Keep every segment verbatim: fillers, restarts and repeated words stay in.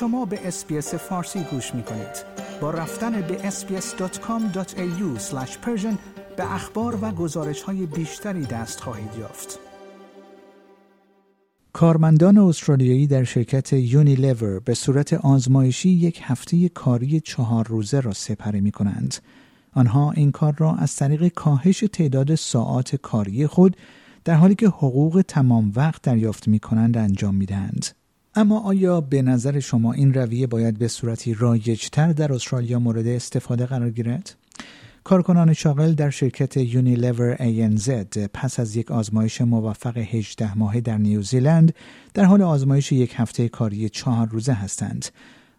شما به اس‌بی‌اس فارسی گوش می‌کنید. با رفتن به اس بی اس دات کام دات ای یو اسلش پرشن به اخبار و گزارش‌های بیشتری دست خواهید یافت. کارمندان استرالیایی در شرکت یونیلیور به صورت آزمایشی یک هفته کاری چهار روزه را سپری می‌کنند. آنها این کار را از طریق کاهش تعداد ساعات کاری خود در حالی که حقوق تمام وقت دریافت می‌کنند انجام می‌دهند. اما آیا به نظر شما این رویه باید به صورتی رایج‌تر در استرالیا مورد استفاده قرار گیرد؟ کارکنان شاغل در شرکت یونیلیور ای ان زد پس از یک آزمایش موفق هجده ماهه در نیوزیلند در حال آزمایش یک هفته کاری چهار روزه هستند.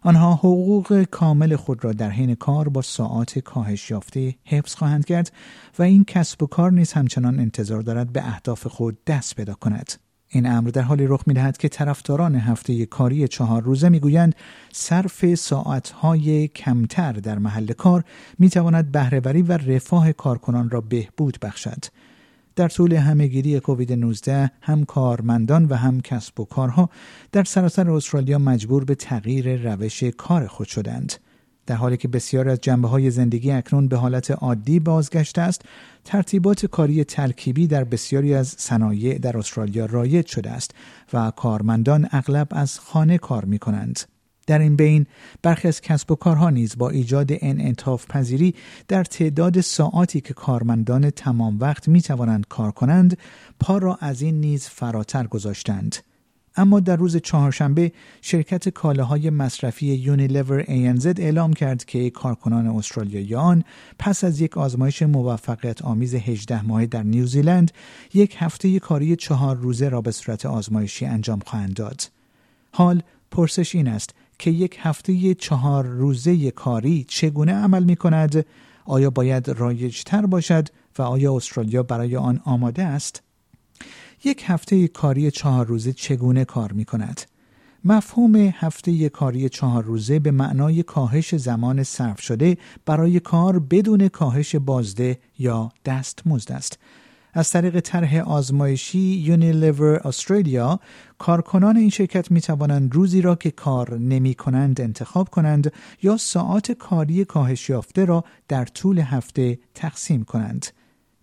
آنها حقوق کامل خود را در حین کار با ساعات کاهش یافته حفظ خواهند کرد و این کسب و کار نیز همچنان انتظار دارد به اهداف خود دست پیدا کند. این امر در حالی رخ می‌دهد که طرفداران هفته کاری چهار روزه می‌گویند صرف ساعت‌های کمتر در محل کار می‌تواند بهره‌وری و رفاه کارکنان را بهبود بخشد. در طول همه‌گیری کووید نوزده هم کارمندان و هم کسب و کارها در سراسر استرالیا مجبور به تغییر روش کار خود شدند. در حالی که بسیاری از جنبه‌های زندگی اکنون به حالت عادی بازگشته است، ترتیبات کاری ترکیبی در بسیاری از صنایع در استرالیا رایج شده است و کارمندان اغلب از خانه کار می‌کنند. در این بین، برخی از کسب و کارها نیز با ایجاد انعطاف پذیری در تعداد ساعاتی که کارمندان تمام وقت می‌توانند کار کنند، پا را از این نیز فراتر گذاشتند. اما در روز چهارشنبه شرکت کالاهای مصرفی یونیلیور ای ان زد اعلام کرد که کارکنان استرالیاییان پس از یک آزمایش موفقیت آمیز هجده ماهه در نیوزیلند یک هفته کاری چهار روزه را به صورت آزمایشی انجام خواهند داد. حال پرسش این است که یک هفته چهار روزه کاری چگونه عمل می کند؟ آیا باید رایج‌تر باشد و آیا استرالیا برای آن آماده است؟ یک هفته کاری چهار روزه چگونه کار می کند؟ مفهوم هفته کاری چهار روزه به معنای کاهش زمان صرف شده برای کار بدون کاهش بازده یا دستمزد است. از طریق طرح آزمایشی یونیلیور استرالیا، کارکنان این شرکت می توانند روزی را که کار نمی کنند انتخاب کنند یا ساعت کاری کاهش یافته را در طول هفته تقسیم کنند.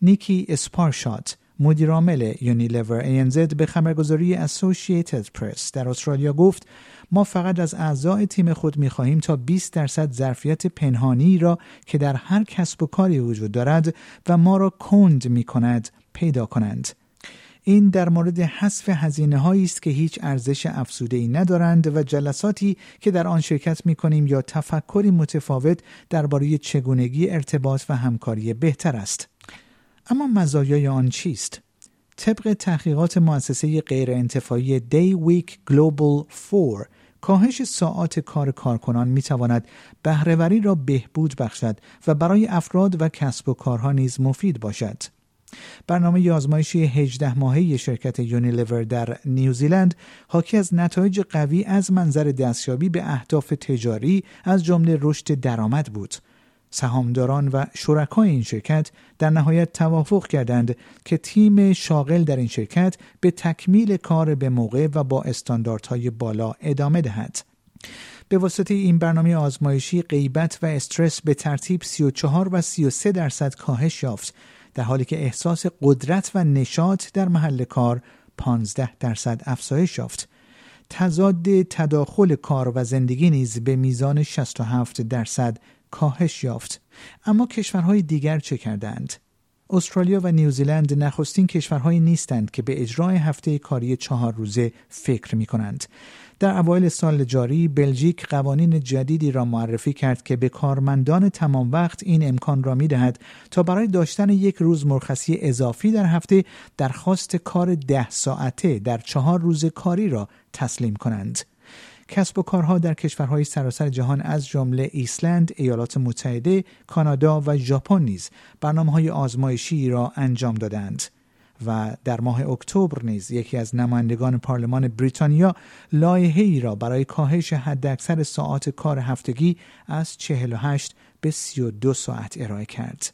نیکی اسپارشات، مدیرعامل یونیلیور ای ان زد به خبرگزاری اسوشییتد پرس در استرالیا گفت ما فقط از اعضای تیم خود می‌خواهیم تا بیست درصد ظرفیت پنهانی را که در هر کسب و کاری وجود دارد و ما را کند می‌کند پیدا کنند. این در مورد حذف هزینه‌هایی است که هیچ ارزش افزوده‌ای ندارند و جلساتی که در آن شرکت می‌کنیم یا تفکری متفاوت درباره چگونگی ارتباط و همکاری بهتر است. اما مزایای آن چیست؟ طبق تحقیقات مؤسسه غیرانتفاعی Day Week Global چهار، کاهش ساعات کار کارکنان میتواند بهره‌وری را بهبود بخشد و برای افراد و کسب و کارها نیز مفید باشد. برنامه آزمایشی هجده ماهه شرکت یونیلیور در نیوزیلند حاکی از نتایج قوی از منظر دستیابی به اهداف تجاری از جمله رشد درآمد بود. سهامداران و شرکای این شرکت در نهایت توافق کردند که تیم شاغل در این شرکت به تکمیل کار به موقع و با استانداردهای بالا ادامه دهد. به واسطه این برنامه آزمایشی غیبت و استرس به ترتیب سی و چهار و سی و سه درصد کاهش یافت، در حالی که احساس قدرت و نشاط در محل کار پانزده درصد افزایش یافت. تضاد تداخل کار و زندگی نیز به میزان شصت و هفت درصد کاهش یافت. اما کشورهای دیگر چه کردند؟ استرالیا و نیوزیلند نخستین کشورهایی نیستند که به اجرای هفته کاری چهار روزه فکر می کنند. در اوایل سال جاری، بلژیک قوانین جدیدی را معرفی کرد که به کارمندان تمام وقت این امکان را می دهد تا برای داشتن یک روز مرخصی اضافی در هفته درخواست کار ده ساعته در چهار روز کاری را تسلیم کنند. کسب و کارها در کشورهای سراسر جهان از جمله ایسلند، ایالات متحده، کانادا و ژاپن نیز برنامه‌های آزمایشی را انجام دادند و در ماه اکتبر نیز یکی از نمایندگان پارلمان بریتانیا لایحه‌ای را برای کاهش حداکثر ساعات کار هفتگی از چهل و هشت به سی و دو ساعت ارائه کرد.